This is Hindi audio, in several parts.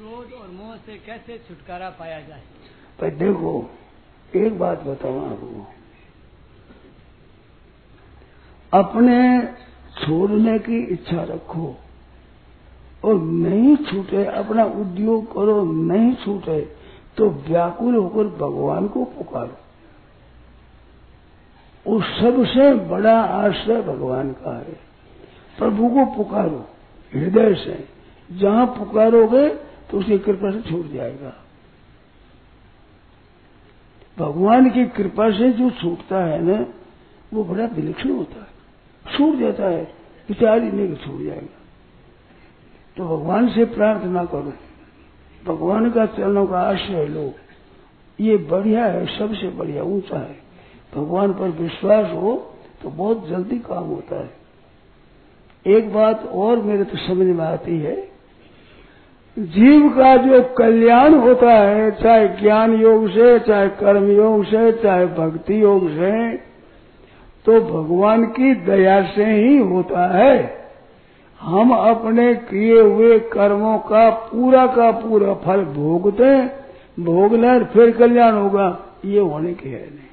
क्रोध और मोह से कैसे छुटकारा पाया जाए? पर देखो एक बात बताऊं आपको, अपने छोड़ने की इच्छा रखो और नहीं छूटे, अपना उद्योग करो नहीं छूटे तो व्याकुल होकर भगवान को पुकारो। उस सबसे बड़ा आश्रय भगवान का है। प्रभु को पुकारो हृदय से, जहां पुकारोगे तो उसकी कृपा से छूट जाएगा। भगवान की कृपा से जो छूटता है ना वो बड़ा विलक्षण होता है, छूट जाता है, विचार ही नहीं छूट जाएगा। तो भगवान से प्रार्थना करो, भगवान का चरणों का आश्रय लो, ये बढ़िया है, सबसे बढ़िया ऊंचा है। भगवान पर विश्वास हो तो बहुत जल्दी काम होता है। एक बात और मेरे तो समझ में आती है, जीव का जो कल्याण होता है चाहे ज्ञान योग से, चाहे कर्म योग से, चाहे भक्ति योग से, तो भगवान की दया से ही होता है। हम अपने किए हुए कर्मों का पूरा फल भोगते, भोगने फिर कल्याण होगा, ये होने की है नहीं।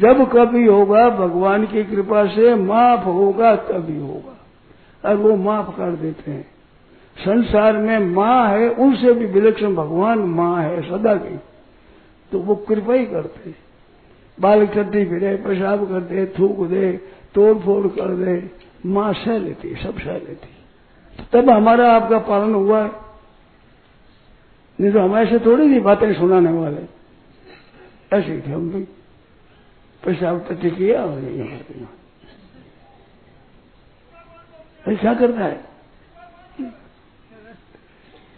जब कभी होगा भगवान की कृपा से माफ होगा तभी होगा, और वो माफ कर देते हैं। संसार में माँ है, उनसे भी विलक्षण भगवान माँ है सदा की, तो वो कृपा ही करते हैं। बाल इकट्ठी फिरे, पेशाब कर दे, थूक दे, तोड़ फोड़ कर दे, मां सह लेती, सब सह लेती, तब हमारा आपका पालन हुआ है। नहीं तो हमारे से थोड़ी नहीं बातें सुनाने वाले, ऐसे थे हम भी, पेशाब तथ्य किया और ऐसा करता है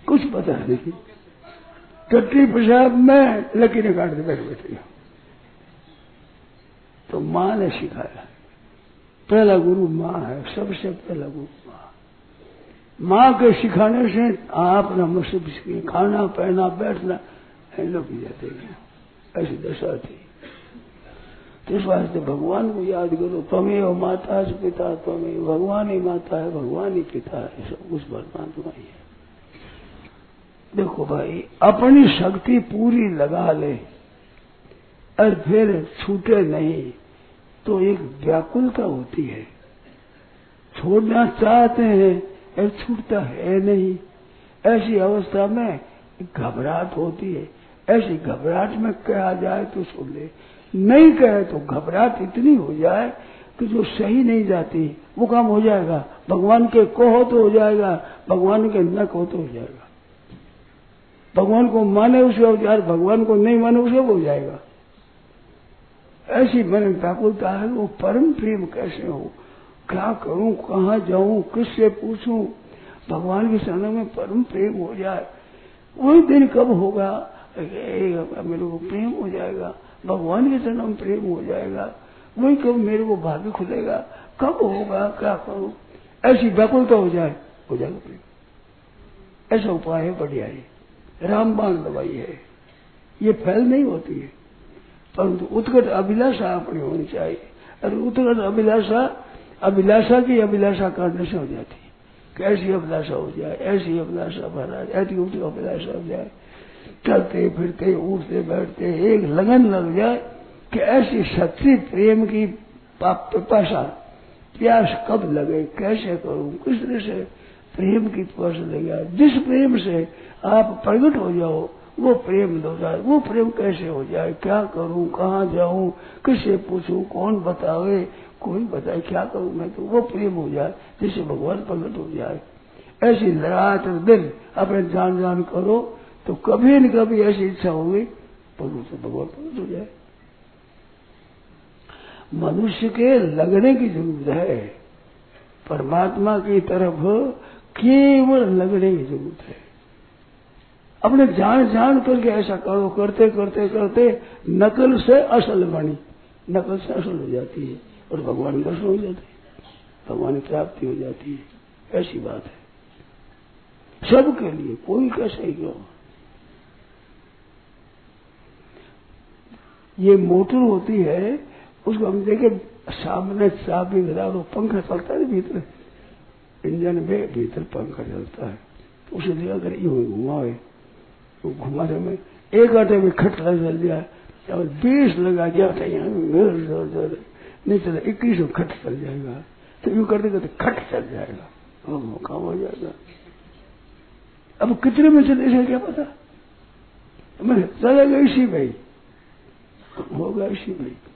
कुछ पता नहीं, टट्टी पेशाब में लकीरें काट दे बैठ बैठी। तो मां ने सिखाया, पहला गुरु माँ है, सबसे पहला गुरु माँ। माँ के सिखाने से आप ना मुसीब से खाना पहना बैठना लोग जाते हैं, ऐसी दशा थी। तो इस वास्ते भगवान को याद करो, त्वमेव माता है पिता, त्वमेव भगवान ही माता है, भगवान ही पिता है, सब कुछ भगवान तुम्हारी है। देखो भाई अपनी शक्ति पूरी लगा ले और फिर छूटे नहीं तो एक व्याकुलता होती है। छोड़ना चाहते हैं और छूटता है नहीं, ऐसी अवस्था में घबराहट होती है। ऐसी घबराहट में कहा जाए तो छोड़ ले, नहीं कहे तो घबराहट इतनी हो जाए कि जो सही नहीं जाती वो काम हो जाएगा। भगवान के को हो तो हो जाएगा, भगवान के न को तो हो जाएगा। भगवान को माने उसे हो जाए, भगवान को नहीं माने उसे हो जाएगा। ऐसी मन व्याकुलता है। वो परम प्रेम कैसे हो, क्या करूं, कहाँ जाऊं, किससे पूछूं, भगवान के शरण में परम प्रेम हो जाए। वही दिन कब होगा मेरे को प्रेम हो जाएगा, भगवान के शरण में प्रेम हो जाएगा, वही कब मेरे को भाग्य खुलेगा, कब होगा, क्या करूं, ऐसी व्याकुलता हो जाएगा प्रेम। ऐसा उपाय है, बढ़िया है, रामबाण दवाई है, ये फैल नहीं होती है। परंतु उत्कट अभिलाषा अपनी होनी चाहिए। अरे उत्कट अभिलाषा, अभिलाषा की अभिलाषा करने से हो जाती है। कैसी अभिलाषा हो जाए, ऐसी अभिलाषा महाराज, ऐसी उठी अभिलाषा हो जाए, चलते फिरते उठते बैठते एक लगन लग जाए कि ऐसी सच्ची प्रेम की पिपासा प्यास कब लगे, कैसे करूं, किस तरह से प्रेम की पिपास लगे। जिस प्रेम से आप प्रकट हो जाओ वो प्रेम हो जाए। वो प्रेम कैसे हो जाए, क्या करूं, कहाँ जाऊं, किससे पूछूं, कौन बतावे, कोई बताए, क्या करूं मैं, तो वो प्रेम हो जाए जिससे भगवान प्रकट हो जाए। ऐसी रात दिन अपने जान जान करो तो कभी न कभी ऐसी इच्छा होगी प्रभु से भगवान प्रकट हो जाए। मनुष्य के लगने की जरूरत है, परमात्मा की तरफ केवल लगने की जरूरत है। अपने जान जान करके ऐसा करो, करते करते करते नकल से असल बनी, नकल से असल हो जाती है और भगवान दर्शन हो जाते हैं, भगवान की प्राप्ति हो जाती है। ऐसी बात है सबके लिए, कोई कैसे ही क्यों। ये मोटर होती है उसको हम देखे सामने चाबी लगा दो, पंखा चलता है भीतर, इंजन में भीतर पंखा चलता है, उसे लिया अगर यूं घुमावे तो घुमाते में एक आटे में खट लगा दिया और 20 लगा दिया तो यहाँ नहीं चला 21 में खट चल जाएगा तो यूं कर देगा तो खट चल जाएगा और मौका हो जाएगा। अब कितने में चले इसे क्या पता, मैं चलेगा इसी में ही होगा इसी में।